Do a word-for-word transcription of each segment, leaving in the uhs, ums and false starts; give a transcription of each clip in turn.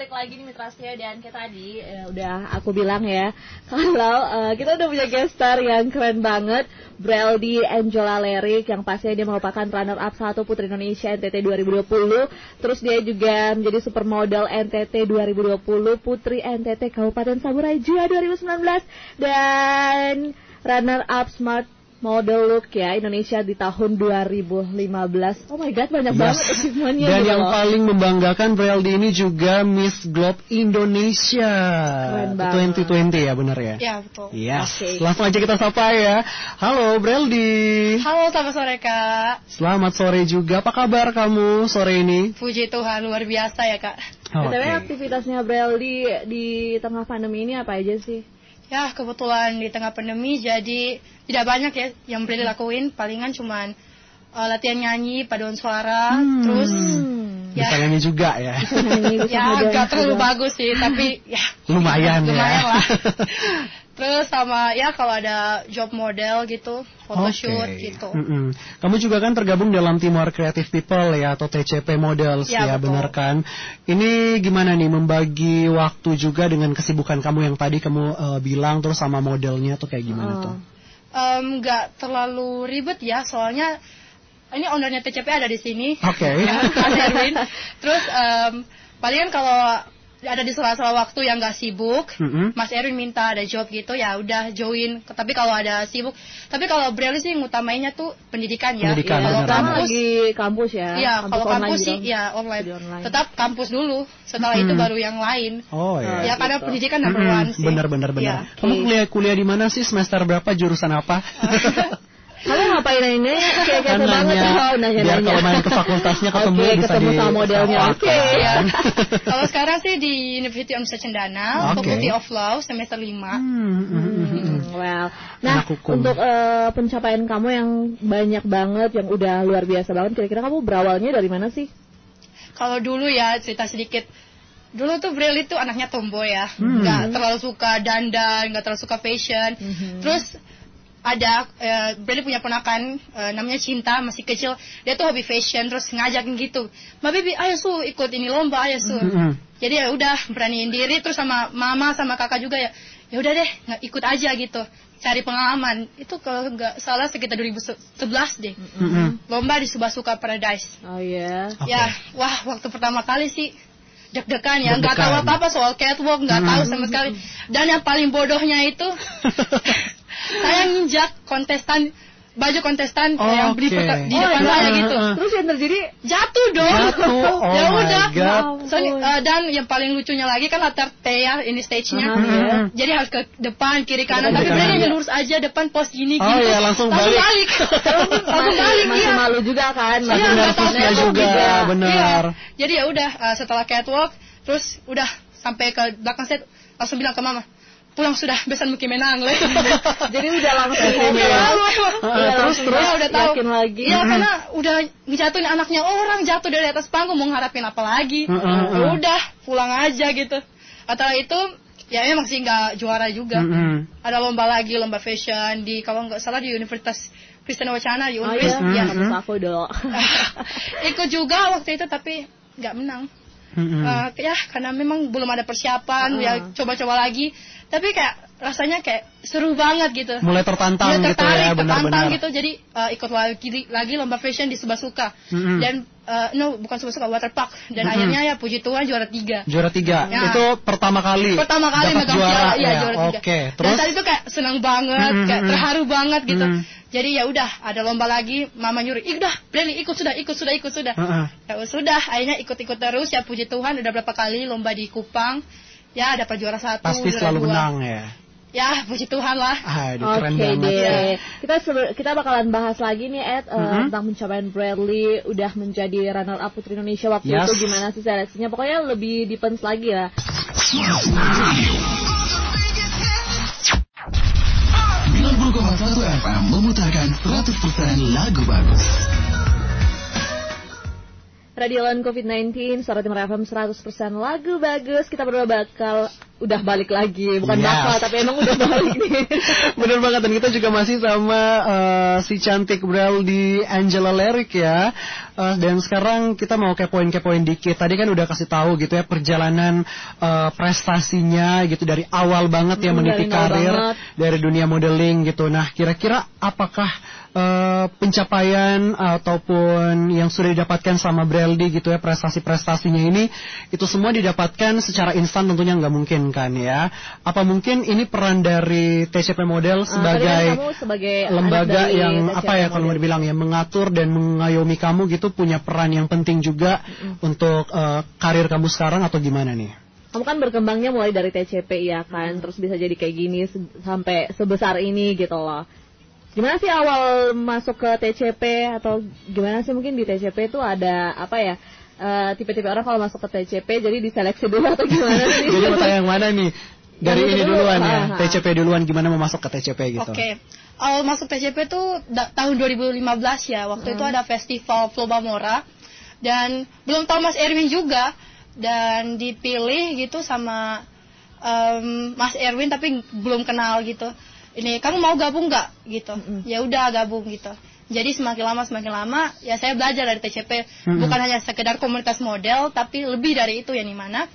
balik lagi di Mitra Setia, dan kayak tadi ya, udah aku bilang ya kalau uh, kita udah punya guest star yang keren banget, Brealdy Angela Lerrick, yang pastinya dia merupakan runner up satu Putri Indonesia N T T dua ribu dua puluh. Terus dia juga menjadi Super Model N T T dua ribu dua puluh, Putri N T T Kabupaten Saburai Jua dua ribu sembilan belas, dan runner up Smart Model Look ya Indonesia di tahun dua ribu lima belas. Oh my god, banyak yes. banget semuanya. Dan yang loh. paling membanggakan, Brealdy ini juga Miss Globe Indonesia dua ribu dua puluh ya, benar ya? Iya, betul. Yes. Okay. Langsung aja kita sapa ya. Halo Brealdy. Halo, selamat sore Kak. Selamat sore juga. Apa kabar kamu sore ini? Puji Tuhan, luar biasa ya Kak. Oh, okay. Tapi aktivitasnya Brealdy di tengah pandemi ini apa aja sih? Ya, kebetulan di tengah pandemi jadi tidak banyak ya yang Brealdy lakuin, palingan cuman uh, latihan nyanyi, paduan suara, hmm. terus ya, bisa nyanyi juga ya. Nyanyi, ya, gak terlalu bagus sih, tapi ya lumayan, ya, lumayan lah. Terus sama ya kalau ada job model gitu, photoshoot okay. gitu. Mm-mm. Kamu juga kan tergabung dalam Timor Creative People ya, atau T C P Models ya, ya benar kan? Ini gimana nih membagi waktu juga dengan kesibukan kamu yang tadi kamu uh, bilang, terus sama modelnya tuh kayak gimana hmm. tuh? Nggak um, terlalu ribet ya, soalnya ini ownernya T C P ada di sini. Oke. Okay. Ya, Mas Erwin. Terus um, palingan kalau ada di sela-sela waktu yang gak sibuk, mm-hmm. Mas Erwin minta ada job gitu, ya udah join. Tapi kalau ada sibuk, tapi kalau Brealdy sih utamainya tuh pendidikan ya. Pendidikan, ya, kalau kampus lagi kampus ya. Iya, kalau kampus sih dong. ya online. online. Tetap kampus dulu. Setelah mm-hmm. itu baru yang lain. Oh iya. Ya gitu. Karena pendidikan number mm-hmm. one sih. Bener bener bener. Ya. Kamu kuliah kuliah di mana sih? Semester berapa? Jurusan apa? Kalian ngapain ini? Kayak kayak banget tahu nanya-nanya. Biar kalau main ke fakultasnya ketemu okay, bisa ketemu sama modelnya. Oke. Okay. Ya. Kalau sekarang sih di University of Cendana, Faculty okay. of Law semester lima. Hmm, hmm, hmm. Well. Nah, untuk uh, pencapaian kamu yang banyak banget yang udah luar biasa banget, kira-kira kamu berawalnya dari mana sih? Kalau dulu ya cerita sedikit. Dulu tuh Brealdy tuh anaknya tomboy ya. Hmm. Gak terlalu suka dandan, gak terlalu suka fashion. Hmm. Terus ada, uh, Brealdy punya ponakan uh, namanya Cinta, masih kecil. Dia tuh hobi fashion, terus ngajakin gitu, "Mbak Bibi, ayo su ikut ini lomba, ayo su." Mm-hmm. Jadi ya udah beraniin diri, terus sama mama sama kakak juga ya. Ya udah deh, ikut aja gitu. Cari pengalaman. Itu kalau nggak salah sekitar dua ribu sebelas deh. Mm-hmm. Lomba di Subasuka Paradise. Oh iya. Yeah. Okay. Ya, wah waktu pertama kali sih deg-degan ya, nggak tahu apa-apa soal catwalk, nggak hmm. tahu sama sekali. Dan yang paling bodohnya itu saya nginjak kontestan, baju kontestan oh, yang beli okay. di depan saya oh, gitu. Terus yang terjadi jatuh dong. Jatuh. Oh ya udah. So, uh, dan yang paling lucunya lagi kan latar T ya, ini stage-nya. Uh-huh. Yeah. Jadi harus ke depan, kiri kanan, tapi Brealdy lurus aja depan pos gini oh, gitu. Oh iya, langsung balik. Balik. Langsung balik. Masih ya. malu juga kan. Iya, nervousnya juga, juga. benar. Iya. Jadi ya udah uh, setelah catwalk, terus udah sampai ke belakang set, langsung bilang ke mama, pulang sudah besan mungkin menang. Jadi udah langsung ya, ya, terus terus ya, udah tahu lagi. Ya mm-hmm. karena udah ngejatuhin anaknya orang, jatuh dari atas panggung, mau ngarapin apa lagi. Mm-hmm. Udah pulang aja gitu. Atau itu ya emang sih nggak juara juga. Mm-hmm. Ada lomba lagi, lomba fashion di kalau nggak salah di Universitas Kristen Wacana, di Unwis. Oh, iya. mm-hmm. Ya aku dong. Ikut juga waktu itu tapi nggak menang. Mm-hmm. Uh, ya karena memang belum ada persiapan, uh-huh. ya coba-coba lagi. Tapi kayak rasanya kayak seru banget gitu. Mulai tertantang, Mulai tertarik, gitu ya, tertantang gitu. Jadi uh, ikut lagi lagi lomba fashion di Subasuka. Mm-hmm. Dan uh, no bukan Subasuka, Waterpark. Dan mm-hmm. akhirnya ya puji Tuhan juara tiga. Juara tiga. Ya. Itu pertama kali. Pertama kali megang juara, ya, ya juara tiga. Okay. Terus? Dan saat itu kayak senang banget, mm-hmm. kayak terharu banget gitu. Mm-hmm. Jadi ya udah ada lomba lagi, mama nyuruh, "Ih udah, Brealdy ikut sudah, ikut sudah, ikut sudah." Uh-uh. Ya sudah, akhirnya ikut-ikut terus ya puji Tuhan udah berapa kali lomba di Kupang. Ya dapat juara satu, pasti juara selalu dua. menang ya. Ya, puji Tuhan lah. Aduh, keren okay, banget deh. Ya. Kita seber, kita bakalan bahas lagi nih Ed uh, mm-hmm. tentang pencapaian Brealdy udah menjadi runner up Putri Indonesia waktu yes. itu gimana sih seleksinya? Pokoknya lebih depends lagi lah. sembilan puluh koma satu F M memutarkan seratus persen lagu bagus. Radiolan covid sembilan belas, Suara Timur F M seratus persen lagu bagus. Kita berdua bakal udah balik lagi. Bukan yes. bakal, tapi emang udah balik nih. Bener banget, dan kita juga masih sama uh, si cantik Brealdy Angela Lerrick ya. uh, Dan sekarang kita mau kepoin-kepoin dikit. Tadi kan udah kasih tahu gitu ya perjalanan uh, prestasinya gitu. Dari awal banget hmm, ya meniti karir banget. Dari dunia modeling gitu. Nah kira-kira apakah Uh, pencapaian uh, ataupun yang sudah didapatkan sama Brealdy gitu ya, prestasi-prestasinya ini, itu semua didapatkan secara instan tentunya nggak mungkin kan ya. Apa mungkin ini peran dari T C P Model sebagai, uh, sebagai lembaga yang T C P apa ya kalau mau dibilang ya, mengatur dan mengayomi kamu gitu, punya peran yang penting juga mm-hmm. untuk uh, karir kamu sekarang atau gimana nih? Kamu kan berkembangnya mulai dari T C P ya kan, terus bisa jadi kayak gini sampai sebesar ini gitu loh. Gimana sih awal masuk ke T C P, atau gimana sih mungkin di T C P itu ada apa ya, uh, tipe-tipe orang kalau masuk ke T C P jadi diseleksi dulu atau gimana sih? Jadi mau tanya yang mana nih? Dari ini duluan ya, T C P duluan gimana mau masuk ke T C P gitu. Oke, okay. Awal masuk T C P itu tahun dua ribu lima belas ya, waktu hmm. itu ada festival Flobamora. Dan belum tahu Mas Erwin juga, dan dipilih gitu sama um, Mas Erwin tapi belum kenal gitu. Ini kamu mau gabung nggak gitu? Mm-hmm. Ya udah gabung gitu. Jadi semakin lama semakin lama ya saya belajar dari T C P, mm-hmm. bukan hanya sekedar komunitas model tapi lebih dari itu. Yang dimana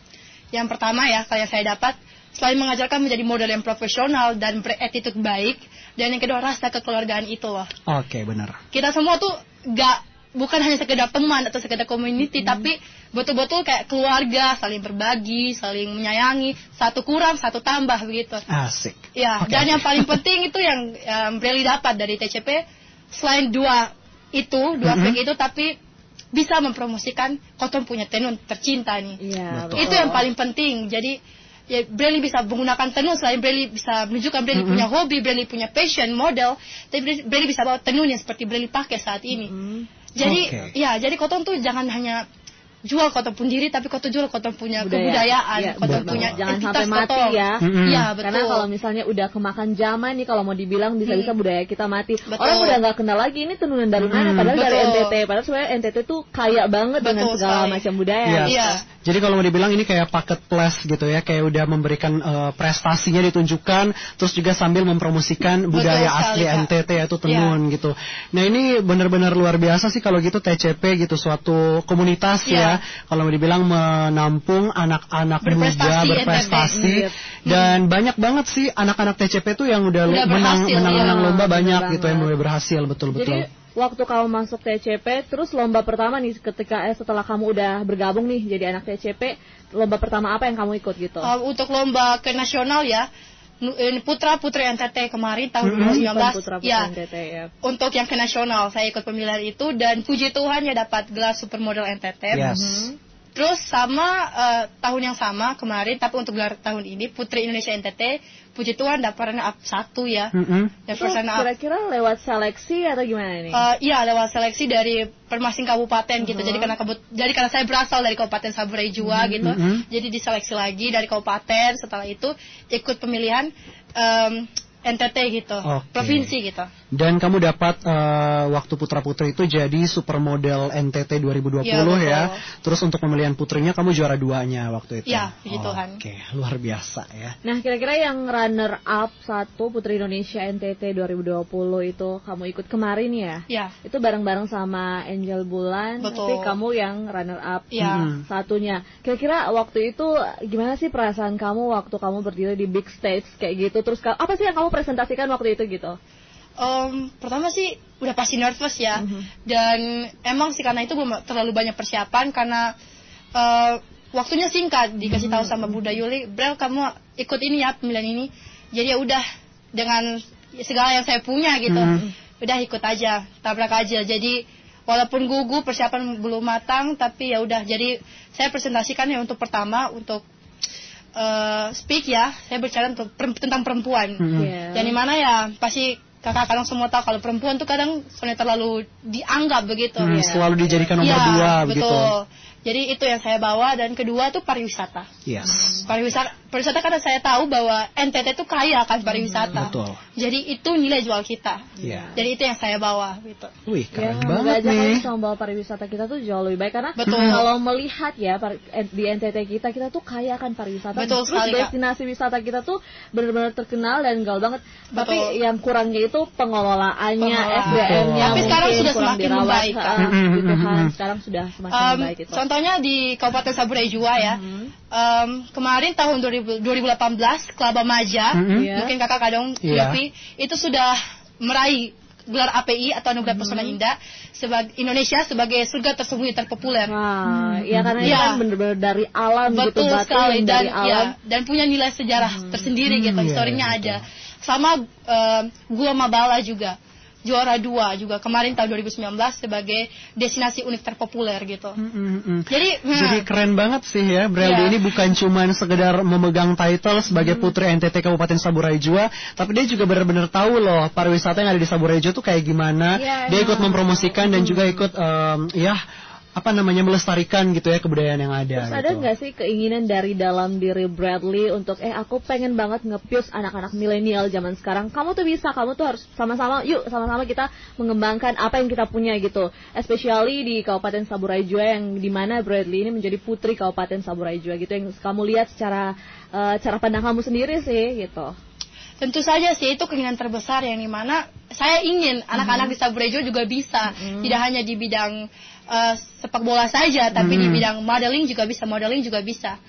yang pertama ya kayak saya dapat selain mengajarkan menjadi model yang profesional dan beretitude baik, dan yang kedua rasa kekeluargaan itu loh. Oke okay, benar. Kita semua tuh nggak bukan hanya sekedar teman atau sekedar community, mm-hmm. tapi betul-betul kayak keluarga, saling berbagi, saling menyayangi, satu kurang satu tambah begitu. Asik. Ya, okay. Dan yang paling penting itu yang um, Brealdy dapat dari T C P, selain dua itu, dua mm-hmm. aspek itu, tapi bisa mempromosikan Koton punya tenun tercinta nih. Iya, betul. Itu yang paling penting. Jadi ya, Brealdy bisa menggunakan tenun, selain Brealdy bisa menunjukkan Brealdy mm-hmm. punya hobi, Brealdy punya passion, model, tapi Brealdy bisa bawa tenun yang seperti Brealdy pakai saat ini. Mm-hmm. Jadi okay. ya, jadi Koton tuh jangan hanya jual Koton pun diri, tapi Koton jual Koton punya budaya, kebudayaan, ya, Koton betul. Punya jangan sampai mati Koton. Ya. Mm-hmm. Ya betul. Karena kalau misalnya udah kemakan zaman nih, kalau mau dibilang bisa-bisa hmm. budaya kita mati. Betul. Orang udah nggak kenal lagi ini tenunan dari mana, hmm. padahal betul. Dari N T T. Padahal sebenarnya N T T tuh kaya banget betul, dengan segala say. Macam budaya. Yes. Iya. Jadi kalau mau dibilang ini kayak paket plus gitu ya, kayak udah memberikan uh, prestasinya ditunjukkan, terus juga sambil mempromosikan budaya betul, asli ya. N T T yaitu tenun yeah. gitu. Nah ini benar-benar luar biasa sih kalau gitu T C P gitu, suatu komunitas yeah. ya, kalau mau dibilang menampung anak-anak muda berprestasi N T T. Dan hmm. banyak banget sih anak-anak T C P tuh yang udah, udah menang, menang-menang ya. Lomba banyak bener gitu, banget. Yang mulai berhasil betul-betul. Jadi, waktu kamu masuk T C P, terus lomba pertama nih ketika eh, setelah kamu udah bergabung nih jadi anak T C P, lomba pertama apa yang kamu ikut gitu? Uh, untuk lomba ke nasional ya, Putra Putri N T T kemarin tahun dua ribu sembilan belas mm-hmm. Putra Putri ya, N T T ya. Untuk yang ke nasional saya ikut pemilihan itu dan puji Tuhan ya dapat gelar Super Model N T T. Yes. Mm-hmm. Terus sama uh, tahun yang sama kemarin, tapi untuk gelar tahun ini Putri Indonesia N T T, puji Tuhan dapat runner up satu ya. Mm-hmm. Itu kira-kira lewat seleksi atau gimana nih? Uh, iya lewat seleksi dari permasing kabupaten gitu. Uh-huh. Jadi karena kabut, jadi karena saya berasal dari Kabupaten Saburai Jua mm-hmm. gitu, mm-hmm. jadi diseleksi lagi dari kabupaten. Setelah itu ikut pemilihan Um, N T T gitu, okay. provinsi gitu. Dan kamu dapat uh, waktu putra-putri itu jadi Super Model N T T dua ribu dua puluh ya, ya. Terus untuk pemilihan putrinya kamu juara duanya waktu itu. Iya, puji Tuhan. Oke, okay. luar biasa ya. Nah, kira-kira yang runner up satu Putri Indonesia N T T dua ribu dua puluh itu kamu ikut kemarin ya? Iya. Itu bareng-bareng sama Angel Bulan, betul. Tapi kamu yang runner up ya. Satunya. Kira-kira waktu itu gimana sih perasaan kamu waktu kamu berdiri di big stage kayak gitu? Terus apa sih yang kamu presentasikan waktu itu gitu? Um, pertama sih udah pasti nervous ya, mm-hmm. dan emang sih karena itu belum terlalu banyak persiapan karena uh, waktunya singkat. Dikasih mm-hmm. tahu sama Bunda Yuli, Brel kamu ikut ini ya pemilihan ini. Jadi ya udah dengan segala yang saya punya gitu, mm-hmm. udah ikut aja, tabrak aja. Jadi walaupun gugup persiapan belum matang, tapi ya udah. Jadi saya presentasikan ya untuk pertama untuk Uh, speak ya, saya bicara tentang perempuan. Mm-hmm. Yeah. Dan dimana ya pasti kakak kadang semua tahu kalau perempuan tuh kadang soalnya terlalu dianggap begitu. Mm, ya. Selalu dijadikan nomor yeah, dua begitu. Betul. Jadi itu yang saya bawa, dan kedua tuh pariwisata. Yes. Pariwisata, Pariwisata karena saya tahu bahwa N T T itu kaya akan pariwisata. Betul. Jadi itu nilai jual kita. Yeah. Jadi itu yang saya bawa gitu. Wih, keren ya, banget nih. Sama bawa pariwisata kita tuh jauh lebih baik karena betul. Kalau melihat ya di N T T kita kita tuh kaya akan pariwisata. Betul sekali. Terus destinasi wisata kita tuh benar-benar terkenal dan gaul banget. Betul. Tapi yang kurangnya itu pengelolaannya, S D M-nya. Tapi sekarang sudah semakin baik. Gitu kan. Sekarang sudah semakin um, baik itu. Contohnya di Kabupaten Saburai Jua ya. Mm-hmm. Um, kemarin tahun dua ribu delapan belas Kelabamaja, mm-hmm. yeah. mungkin kakak kadang yeah. Yopi, itu sudah meraih gelar A P I atau anugerah pesona hmm. indah sebagai Indonesia sebagai surga tersembunyi terpopuler. Nah, hmm. ya karena ya. Kan benar-benar dari alam betul gitu sekali dan dari alam. Ya, dan punya nilai sejarah hmm. tersendiri gitu, hmm, historinya ya, ada. Sama uh, Gula Mabala juga juara dua juga kemarin tahun dua ribu sembilan belas sebagai destinasi unik terpopuler gitu. Mm, mm, mm. Jadi, hmm. jadi keren banget sih ya Brealdy yeah. ini bukan cuman sekedar memegang title sebagai putri N T T Kabupaten Saburai Jua, tapi dia juga benar-benar tahu loh pariwisata yang ada di Saburai Jua tuh kayak gimana. Yeah, dia yeah. ikut mempromosikan dan mm. juga ikut um, ya apa namanya melestarikan gitu ya kebudayaan yang ada. Terus ada nggak gitu. Sih keinginan dari dalam diri Brealdy untuk eh aku pengen banget nge-push anak-anak milenial zaman sekarang. Kamu tuh bisa, kamu tuh harus sama-sama. Yuk sama-sama kita mengembangkan apa yang kita punya gitu. Especially di Kabupaten Saburai Jua yang dimana Brealdy ini menjadi putri Kabupaten Saburai Jua gitu. Yang kamu lihat secara uh, cara pandang kamu sendiri sih gitu. Tentu saja sih itu keinginan terbesar yang dimana saya ingin anak-anak mm-hmm. di Saburai Jua juga bisa mm-hmm. tidak hanya di bidang uh, sepak bola saja tapi mm-hmm. di bidang modeling juga bisa modeling juga bisa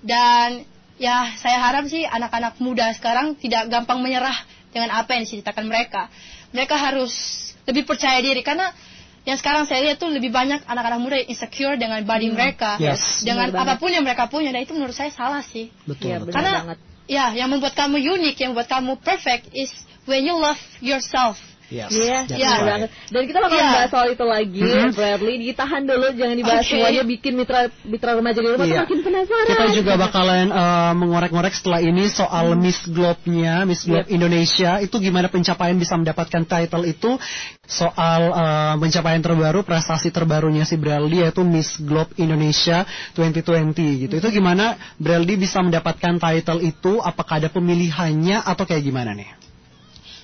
dan ya saya harap sih anak-anak muda sekarang tidak gampang menyerah dengan apa yang diceritakan mereka mereka harus lebih percaya diri karena yang sekarang saya lihat tuh lebih banyak anak-anak muda yang insecure dengan body mm-hmm. mereka yes. dengan benar apapun banget. Yang mereka punya dan itu menurut saya salah sih betul ya, benar karena banget. Ya, yang membuat kamu unik, yang membuat kamu perfect is when you love yourself. Yes, yeah, yeah. Right. Dan kita bakal yeah. bahas soal itu lagi, mm-hmm. Brealdy. Ditahan dulu, jangan dibahas okay. semuanya. Bikin mitra mitra remaja di rumah yeah. makin penasaran. Kita juga bakalan uh, mengorek-ngorek setelah ini soal hmm. Miss Globe-nya, Miss Globe yep. Indonesia. Itu gimana pencapaian bisa mendapatkan title itu? Soal uh, pencapaian terbaru, prestasi terbarunya si Brealdy yaitu Miss Globe Indonesia dua ribu dua puluh gitu. Hmm. Itu gimana Brealdy bisa mendapatkan title itu? Apakah ada pemilihannya atau kayak gimana nih?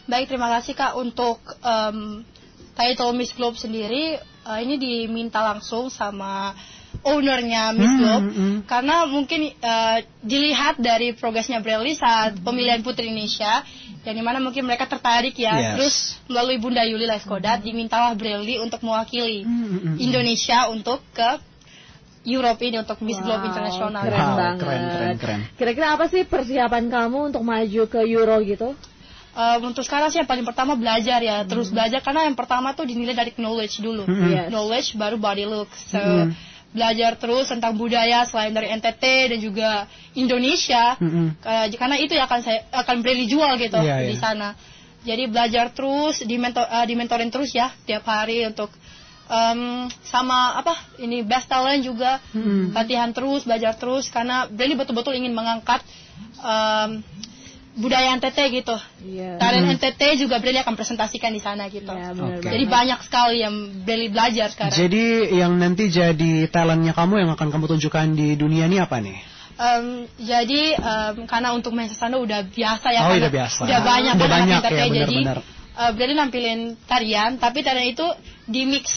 Baik, terima kasih Kak untuk um, title Miss Globe sendiri uh, ini diminta langsung sama ownernya Miss hmm, Globe hmm. karena mungkin uh, dilihat dari progresnya Brealdy saat pemilihan Putri Indonesia yang dimana mungkin mereka tertarik ya yes. terus melalui Bunda Yuli Leskodat hmm. dimintalah Brealdy untuk mewakili hmm, hmm, Indonesia untuk ke Europe ini untuk Miss wow, Globe Internasional. Keren wow, banget. Keren, keren, keren. Kira-kira apa sih persiapan kamu untuk maju ke Euro gitu? Um, untuk sekarang sih yang paling pertama belajar ya, hmm. terus belajar karena yang pertama tuh dinilai dari knowledge dulu, hmm. yes. knowledge baru body look. So, hmm. belajar terus tentang budaya selain dari N T T dan juga Indonesia, hmm. uh, karena itu ya akan saya akan Brealdy jual gitu yeah, di yeah. sana. Jadi belajar terus, dimentor, uh, dimentorin terus ya tiap hari untuk um, sama apa ini best talent juga, hmm. latihan terus, belajar terus karena Brealdy betul-betul ingin mengangkat. Um, budaya N T T gitu, yeah. talent hmm. N T T juga Brealdy akan presentasikan di sana gitu. Yeah, okay. Jadi banyak sekali yang Brealdy belajar sekarang. Jadi yang nanti jadi talentnya kamu yang akan kamu tunjukkan di dunia ini apa nih? Um, jadi um, karena untuk Mesa Sando udah biasa ya, oh, udah biasa, udah banyak, udah banyak N T T, ya, bener, jadi uh, Brealdy nampilin tarian, tapi tarian itu di mix.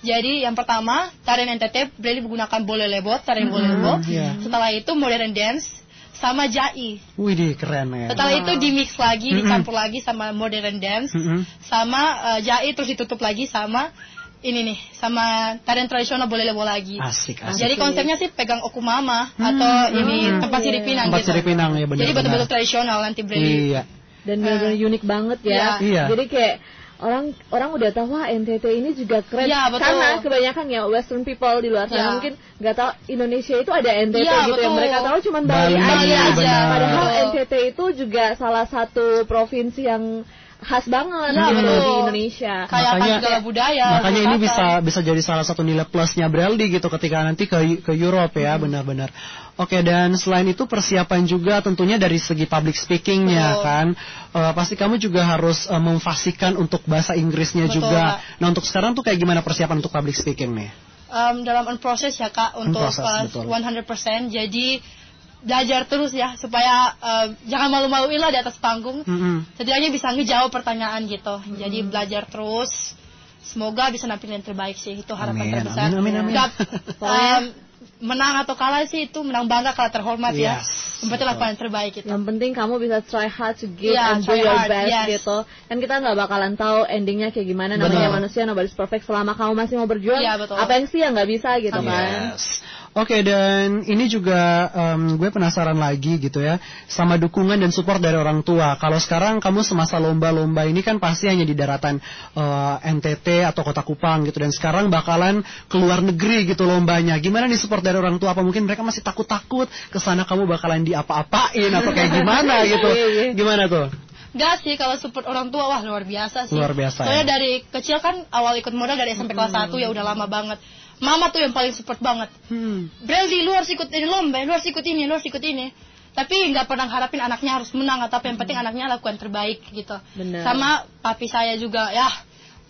Jadi yang pertama tarian N T T Brealdy menggunakan bolelebo, tarian mm-hmm. bolelebo. Yeah. Setelah itu modern dance. Sama jai. Wih, deh, keren ya. Setelah wow. itu dimix lagi, mm-hmm. dicampur lagi sama modern dance, mm-hmm. sama uh, jai terus ditutup lagi sama ini nih, sama tarian tradisional bolelebo lagi. Asik, asik. Jadi konsepnya sih pegang okumama hmm. atau ini hmm. tempat siripinang tempat gitu. Siripinang ya benar. Jadi betul-betul tradisional nanti Brealdy. Iya. Dan benar-benar uh, unik banget ya. Iya. Jadi kayak orang orang udah tahu wah N T T ini juga keren ya, karena kebanyakan ya Western people di luar sana ya. Mungkin nggak tahu Indonesia itu ada N T T ya, gitu betul. Yang mereka tahu cuma Bali, Bali aja, aja. Padahal betul. N T T itu juga salah satu provinsi yang khas banget ya, gitu, di Indonesia. Kayak makanya segala budaya. Makanya ini bisa bisa jadi salah satu nilai plusnya Brealdy gitu ketika nanti ke ke Europe ya, hmm. benar-benar. Oke, dan selain itu persiapan juga tentunya dari segi public speaking-nya betul. Kan. Uh, pasti kamu juga harus uh, memfasikan untuk bahasa Inggrisnya betul, juga. Kak. Nah, untuk sekarang tuh kayak gimana persiapan untuk public speaking nih? Um, dalam on process ya, Kak, untuk on process, uh, seratus persen. Jadi belajar terus ya, supaya uh, jangan malu-maluin lah di atas panggung. Mm-hmm. Setidaknya bisa ngejawab pertanyaan gitu. Mm-hmm. Jadi belajar terus, semoga bisa nampilin yang terbaik sih, itu harapan amin, terbesar. Amin, amin, amin. Gap, um, menang atau kalah sih itu menang bangga kalau terhormat yes, ya. Yang penting lakukan yang terbaik gitu. Yang penting kamu bisa try hard to give yeah, and do your hard, best yes. gitu. Dan kita nggak bakalan tahu endingnya kayak gimana. Namanya betul. Manusia nobody's perfect. Selama kamu masih mau berjuang, yeah, apa yang sih yang nggak bisa gitu yes. kan? Oke, okay, dan ini juga um, gue penasaran lagi gitu ya, sama dukungan dan support dari orang tua. Kalau sekarang kamu semasa lomba-lomba ini kan pasti hanya di daratan uh, N T T atau Kota Kupang gitu, dan sekarang bakalan keluar negeri gitu lombanya. Gimana nih support dari orang tua? Apa mungkin mereka masih takut-takut kesana kamu bakalan diapa-apain atau kayak gimana gitu? Gimana tuh? Gak sih, kalau support orang tua, wah luar biasa sih. Luar biasa. Soalnya ya? Dari kecil kan awal ikut modal dari S M P kelas satu, ya udah lama banget. Mama tuh yang paling support banget. Hmm. Brealdy, lu harus ikut ini lomba, lu harus ikut ini, lu harus ikut ini. Tapi nggak pernah harapin anaknya harus menang, tapi yang penting anaknya lakukan terbaik gitu. Bener. Sama papi saya juga ya.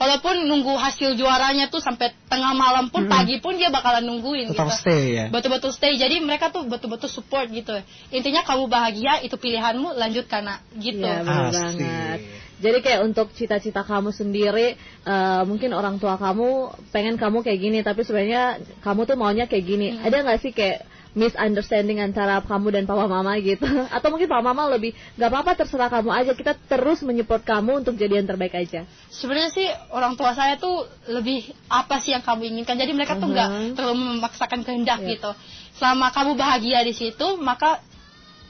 Walaupun nunggu hasil juaranya tuh sampai tengah malam pun, mm-hmm. pagi pun dia bakalan nungguin. Betul gitu. Stay ya? Betul-betul stay. Jadi mereka tuh betul-betul support gitu. Intinya kamu bahagia, itu pilihanmu, lanjutkan nak. Gitu. Ya, bener banget. Jadi kayak untuk cita-cita kamu sendiri, uh, mungkin orang tua kamu pengen kamu kayak gini, tapi sebenarnya kamu tuh maunya kayak gini. Hmm. Ada nggak sih kayak misunderstanding antara kamu dan papa mama gitu? Atau mungkin papa mama lebih gak apa-apa, terserah kamu aja, kita terus menyupport kamu untuk jadi yang terbaik aja. Sebenarnya sih orang tua saya tuh lebih apa sih yang kamu inginkan. Jadi mereka uh-huh. tuh gak terlalu memaksakan kehendak yeah. gitu. Selama kamu bahagia di situ, maka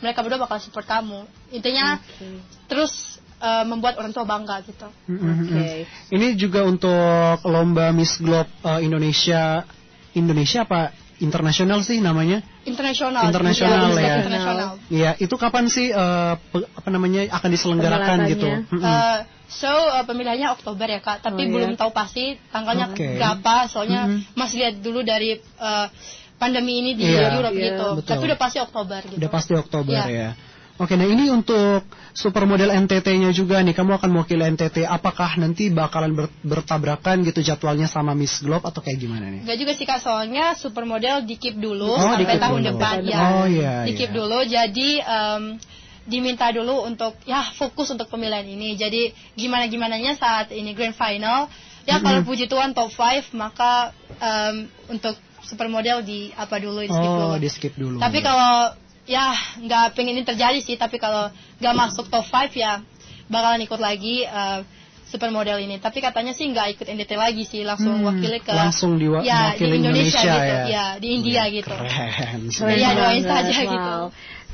mereka berdua bakal support kamu. Intinya okay. terus Uh, membuat orang tua bangga gitu. Mm-hmm. Okay. Ini juga untuk lomba Miss Globe uh, Indonesia Indonesia apa? Internasional sih namanya? Internasional. Internasional ya. Iya, itu kapan sih uh, pe- apa namanya akan diselenggarakan gitu? Uh, so uh, pemilihannya Oktober ya Kak, tapi oh, yeah. belum tahu pasti tanggalnya okay. berapa. Soalnya mm-hmm. Mas lihat dulu dari uh, pandemi ini di yeah. Europe yeah. gitu. Betul. Tapi udah pasti Oktober gitu. Udah pasti Oktober yeah. ya. Oke, nah ini untuk supermodel N T T-nya juga nih, kamu akan mewakili N T T, apakah nanti bakalan ber, bertabrakan gitu jadwalnya sama Miss Globe atau kayak gimana nih? Gak juga sih Kak, soalnya supermodel dikip dulu oh, sampai dikip tahun dulu. depan ya. Oh iya. Dikip iya. dulu, jadi um, diminta dulu untuk ya fokus untuk pemilihan ini. Jadi gimana-gimananya saat ini grand final, ya mm-hmm. kalau puji Tuhan top lima, maka um, untuk supermodel di apa dulu, di skip oh, dulu. Di skip dulu. Tapi ya. Kalau ya nggak pengen ini terjadi sih, tapi kalau nggak masuk top lima ya bakalan ikut lagi uh, supermodel ini. Tapi katanya sih nggak ikut N T T lagi sih, langsung hmm, wakili ke langsung diwa- ya, di Indonesia, Indonesia gitu, ya. ya di India ya, gitu. Keren. Keren. Ya doain saja wow. gitu.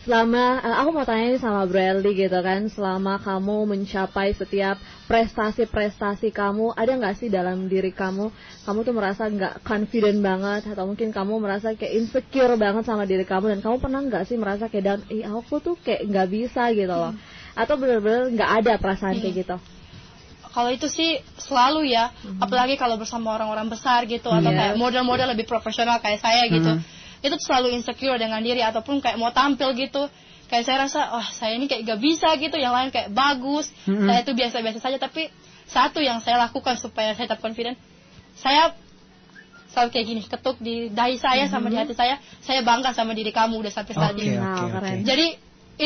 Selama, uh, aku mau tanya sama Brealdy gitu kan, selama kamu mencapai setiap prestasi-prestasi kamu, ada gak sih dalam diri kamu, kamu tuh merasa gak confident banget, atau mungkin kamu merasa kayak insecure banget sama diri kamu, dan kamu pernah gak sih merasa kayak down, ih aku tuh kayak gak bisa gitu loh, hmm. atau benar-benar gak ada perasaan hmm. kayak gitu? Kalau itu sih selalu ya, hmm. apalagi kalau bersama orang-orang besar gitu, atau yeah. kayak model-model lebih profesional kayak saya gitu. Hmm. Itu selalu insecure dengan diri, ataupun kayak mau tampil gitu, kayak saya rasa, wah oh, saya ini kayak gak bisa gitu, yang lain kayak bagus, mm-hmm. saya itu biasa-biasa saja. Tapi satu yang saya lakukan supaya saya tetap confident, saya selalu kayak gini, ketuk di dahi saya mm-hmm. sama di hati saya, saya bangga sama diri kamu udah sampai saat ini. Okay, okay, okay. Jadi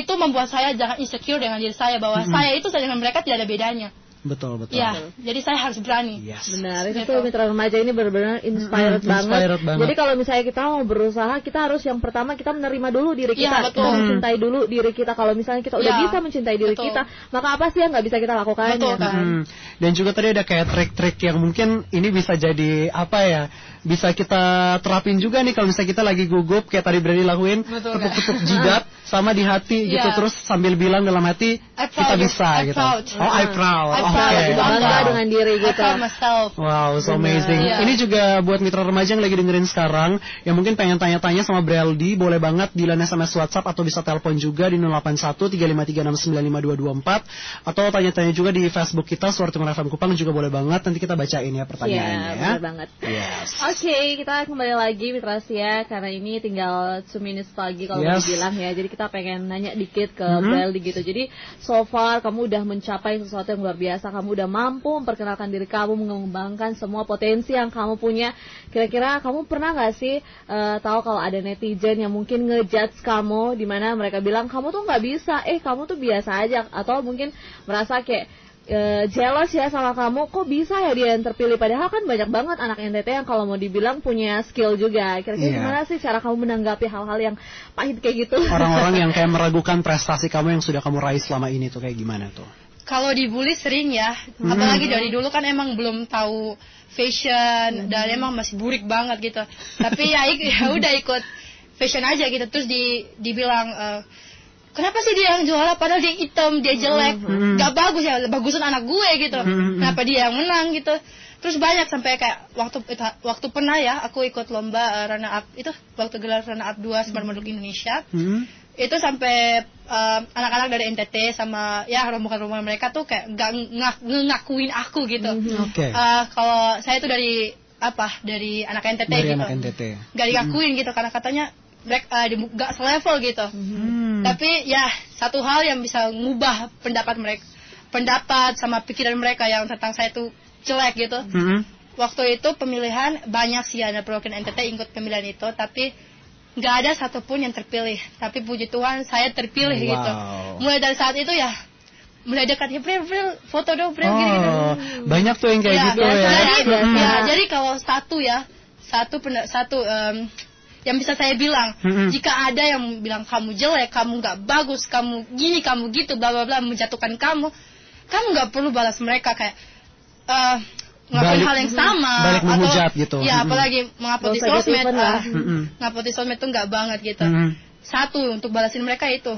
itu membuat saya jangan insecure dengan diri saya, bahwa mm-hmm. saya itu dengan mereka tidak ada bedanya. Betul, betul. Ya, jadi saya harus berani. Yes. Benar, itu tuh Mitra Remaja ini benar-benar inspired, mm, inspired banget. banget. Jadi kalau misalnya kita mau berusaha, kita harus yang pertama kita menerima dulu diri kita, ya, kita mencintai dulu diri kita. Kalau misalnya kita ya. udah bisa mencintai diri betul. kita, maka apa sih yang nggak bisa kita lakukan? Betul, ya, kan? Hmm. Dan juga tadi ada kayak trik-trik yang mungkin ini bisa jadi apa ya? Bisa kita terapin juga nih kalau misalnya kita lagi gugup kayak tadi Brealdy lakuin, tepuk-tepuk jidat sama di hati yeah. gitu, terus sambil bilang dalam hati I kita proud, bisa I gitu. Proud. Oh, I proud. I proud. Okay. I proud. Bangga dengan diri gitu. Wow, so amazing. Yeah. Ini juga buat Mitra Remaja yang lagi dengerin sekarang yang mungkin pengen tanya-tanya sama Brealdy, boleh banget di line S M S WhatsApp atau bisa telepon juga di nol delapan satu tiga lima tiga enam sembilan lima dua dua empat atau tanya-tanya juga di Facebook kita Suara Timur F M Kupang juga boleh banget, nanti kita bacain ya pertanyaannya. Yeah, ya. Boleh banget. Yes. Oke, okay, kita kembali lagi Mitra Sia, karena ini tinggal two minutes lagi kalau yes. dibilang ya. Jadi kita pengen nanya dikit ke mm-hmm. Brealdy gitu. Jadi so far kamu udah mencapai sesuatu yang luar biasa. biasa kamu udah mampu memperkenalkan diri kamu, mengembangkan semua potensi yang kamu punya. Kira-kira kamu pernah gak sih uh, tahu kalau ada netizen yang mungkin ngejudge kamu, dimana mereka bilang kamu tuh gak bisa, eh kamu tuh biasa aja, atau mungkin merasa kayak uh, jealous ya sama kamu, kok bisa ya dia yang terpilih, padahal kan banyak banget anak N T T yang kalau mau dibilang punya skill juga. Kira-kira yeah. gimana sih cara kamu menanggapi hal-hal yang pahit kayak gitu? Orang-orang yang kayak meragukan prestasi kamu yang sudah kamu raih selama ini tuh kayak gimana tuh? Kalau dibully sering ya, hmm. apalagi dari dulu kan emang belum tahu fashion, hmm. dan emang masih burik banget gitu. Tapi ya, ya udah ikut fashion aja gitu, terus di, dibilang, uh, kenapa sih dia yang juara padahal dia hitam, dia jelek, hmm. gak bagus ya, bagusan anak gue gitu, hmm. kenapa dia yang menang gitu. Terus banyak sampai kayak waktu waktu pernah ya, aku ikut lomba uh, runner up, itu waktu gelar runner up dua SMART MODEL LOOK Indonesia. Hmm. Itu sampai uh, anak-anak dari N T T sama ya rombongan-rombongan mereka tuh kayak gak ngak, ngakuin aku gitu. Mm-hmm. Okay. uh, Kalau saya tuh dari apa dari anak N T T dari gitu, anak N T T. Gak diakuin mm-hmm. gitu karena katanya mereka uh, gak selevel gitu. Mm-hmm. Tapi ya satu hal yang bisa ngubah pendapat mereka, pendapat sama pikiran mereka yang tentang saya tuh jelek gitu. Mm-hmm. Waktu itu pemilihan banyak sih anak perwakilan N T T ikut pemilihan itu, tapi nggak ada satupun yang terpilih, tapi puji Tuhan saya terpilih. Wow. Gitu. Mulai dari saat itu ya, mulai dekatnya Bril, Bril, foto dong Bril, oh, gini, gini. Banyak tuh yang kayak ya, gitu ya. Ya. Jadi, hmm. ya, jadi kalau satu ya, satu satu um, yang bisa saya bilang, hmm. jika ada yang bilang kamu jelek, kamu nggak bagus, kamu gini, kamu gitu, bla bla bla, menjatuhkan kamu, kamu nggak perlu balas mereka kayak. Uh, Ngapain hal yang sama balik menghujat atau, gitu. Ya apalagi mm-hmm. mengupload di sosmed ah, mm-hmm. Ngupload di sosmed tuh nggak banget gitu. Mm-hmm. Satu untuk balasin mereka itu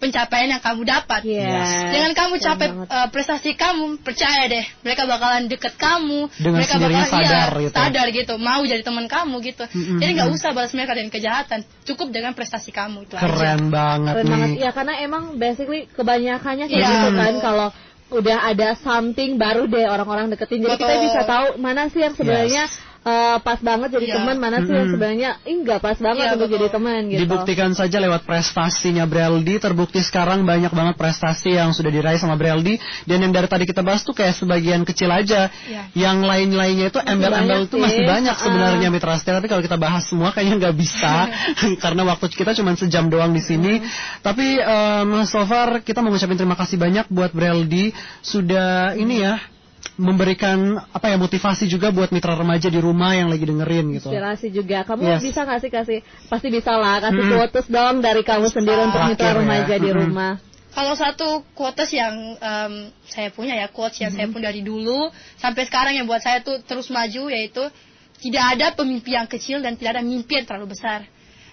pencapaian yang kamu dapat. Yes. Dengan kamu capai uh, prestasi kamu, percaya deh mereka bakalan deket kamu. Dengan mereka bakalan sadar, ya, gitu. sadar gitu, mau jadi teman kamu gitu. Mm-hmm. Jadi nggak usah balas mereka dengan kejahatan, cukup dengan prestasi kamu itu. Keren aja. Banget Keren nih. Banget. Ya karena emang basically kebanyakannya kayak yeah. gitu kan kalau udah ada something baru deh orang-orang deketin. Jadi kita bisa tahu mana sih yang sebenarnya yes. uh, pas banget jadi yeah. teman, mana sih yang sebenarnya enggak pas banget yeah, untuk betul. Jadi teman gitu. Dibuktikan saja lewat prestasinya Brealdy. Terbukti sekarang banyak banget prestasi yang sudah diraih sama Brealdy. Dan yang dari tadi kita bahas tuh kayak sebagian kecil aja. Yeah. Yang lain-lainnya itu embel-embel itu masih banyak sebenarnya uh. Mitra Setia. Tapi kalau kita bahas semua kayaknya nggak bisa karena waktu kita cuma sejam doang di sini. Mm. Tapi um, so far kita mau ngucapin terima kasih banyak buat Brealdy. Sudah ini ya memberikan apa ya motivasi juga buat mitra remaja di rumah yang lagi dengerin gitu. Inspirasi juga. Kamu yes. bisa nggak sih kasih? Pasti bisa lah. Kasih hmm. quotes dong dari kamu sendiri untuk Akhir mitra remaja ya. Di hmm. rumah. Kalau satu quotes yang um, saya punya ya quotes yang hmm. saya pun dari dulu sampai sekarang yang buat saya tuh terus maju yaitu tidak ada pemimpi yang kecil dan tidak ada mimpi yang terlalu besar.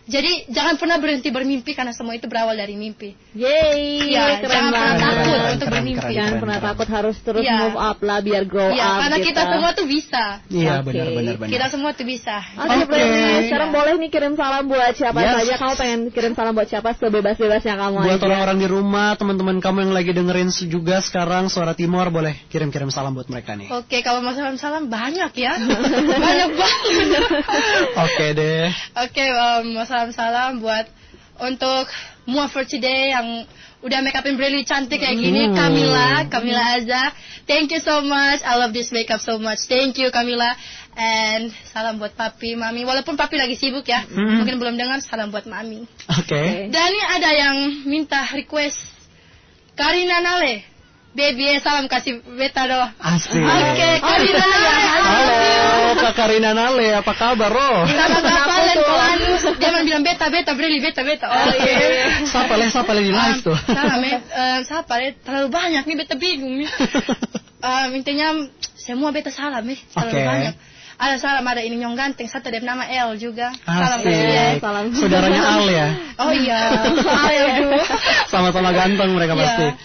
Jadi jangan pernah berhenti bermimpi karena semua itu berawal dari mimpi. Yeay, ya, jangan pernah takut keren, untuk keren, bermimpi. Keren, keren, jangan pernah keren. takut harus terus ya. move up lah biar grow ya, up. Karena kita. kita semua tuh bisa. Iya okay. benar benar benar. Kita semua tuh bisa. Oke. Okay. Okay. Sekarang boleh nih kirim salam buat siapa yes. saja. Kamu pengen kirim salam buat siapa sebebas-bebasnya kamu. Buat aja. Orang-orang di rumah, teman-teman kamu yang lagi dengerin juga sekarang Suara Timur boleh kirim-kirim salam buat mereka nih. Oke, okay, kalau mau salam-salam banyak ya. Banyak banget. Oke okay, deh. Oke, okay, um, salam-salam buat untuk Mua for Today yang udah make upin Brealdy cantik kayak gini. Ooh. Kamila, Kamila Azza, thank you so much, I love this makeup so much, thank you Kamila. And salam buat papi, mami, walaupun papi lagi sibuk ya, mm. mungkin belum dengar, salam buat mami. Oke. Okay. Dan ini ada yang minta request Karina Nale, baby salam kasih beta doh. Asik. Oke, okay, Karina oh, Nale. Halo, Kak Karina Nale, apa kabar roh? Bapak-bapak dan pelan, dia bilang beta, beta, Brealdy, beta, beta. Oh iya. Siapa leh, siapa leh di live tuh? Salam, eh, siapa leh? Terlalu banyak nih, beta bingung nih. Uh, intinya semua beta salam nih, terlalu okay. banyak. Ada salam, ada ini nyong ganteng, satu ada nama El juga. Salam ya, salam. Saudaranya Al ya? Oh iya, Al juga. Sama-sama ganteng mereka pasti. Yeah.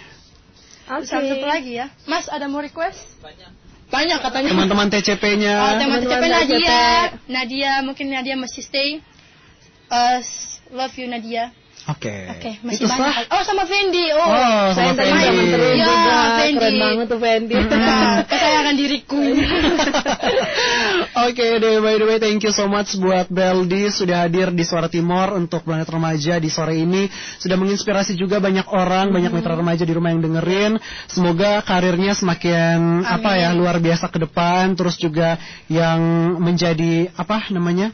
Okay. Sampai satu lagi ya, Mas ada mau request? Banyak, banyak katanya. Teman-teman T C P-nya. Oh, teman T C P Nadia, Nadia mungkin Nadia masih stay. Uh, love you Nadia. Oke. Okay. Oke, okay, masih itu banyak. Sah? Oh sama Fendi. Oh, oh saya tadi teman terus ya, juga. Fendi. Keren banget tuh Fendi. Kesayangan diriku. Oke Oke deh, by the way thank you so much buat Brealdy sudah hadir di Suara Timur untuk Planet Remaja di sore ini. Sudah menginspirasi juga banyak orang, hmm. banyak mitra remaja di rumah yang dengerin. Semoga karirnya semakin Amin. apa ya luar biasa ke depan. Terus juga yang menjadi apa namanya?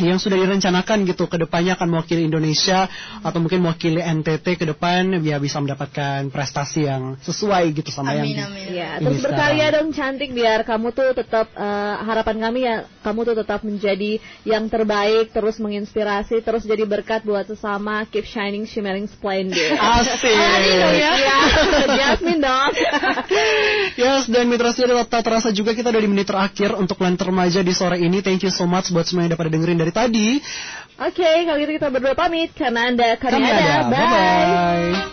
yang sudah direncanakan gitu ke depannya akan mewakili Indonesia atau mungkin mewakili N T T ke depan biar bisa mendapatkan prestasi yang sesuai gitu sama amin, yang amin. Ya, terus berkarya sekarang. dong cantik biar kamu tuh tetap uh, harapan kami ya kamu tuh tetap menjadi yang terbaik, terus menginspirasi, terus jadi berkat buat sesama. Keep shining, shimmering, splendid. Asik. Amin dong ya. Jasmine dong. Yes, dan mitra sendiri tak terasa juga kita udah di menit terakhir untuk Planet Remaja di sore ini. Thank you so much buat semua yang dapat dengerin dari tadi. Oke, okay, kalau gitu kita berdua pamit karena Anda, karena Anda. Bye. Bye-bye.